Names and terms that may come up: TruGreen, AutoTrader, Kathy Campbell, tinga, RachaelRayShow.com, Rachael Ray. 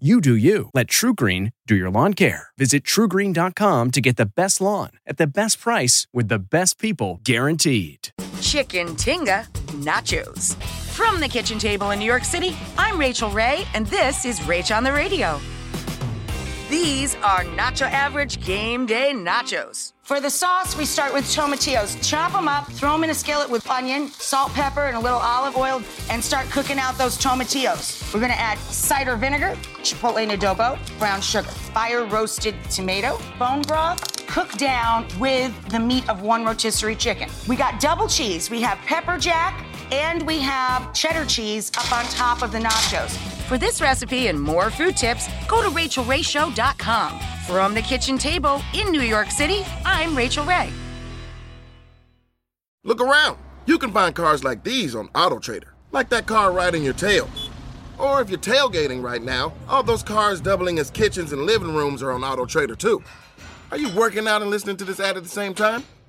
You do you. Let TruGreen do your lawn care. Visit TruGreen.com to get the best lawn at the best price with the best people guaranteed. Chicken Tinga Nachos. From the kitchen table in New York City, I'm Rachael Ray, and this is Rach on the Radio. These are Nacho Average Game Day Nachos. For the sauce, we start with tomatillos. Chop them up, throw them in a skillet with onion, salt, pepper, and a little olive oil, and start cooking out those tomatillos. We're gonna add cider vinegar, chipotle adobo, brown sugar, fire-roasted tomato, bone broth, cook down with the meat of one rotisserie chicken. We got double cheese. We have pepper jack, and we have cheddar cheese up on top of the nachos. For this recipe and more food tips, go to RachaelRayShow.com. From the kitchen table in New York City, I'm Rachael Ray. Look around. You can find cars like these on AutoTrader, like that car right in your tail. Or if you're tailgating right now, all those cars doubling as kitchens and living rooms are on AutoTrader too. Are you working out and listening to this ad at the same time?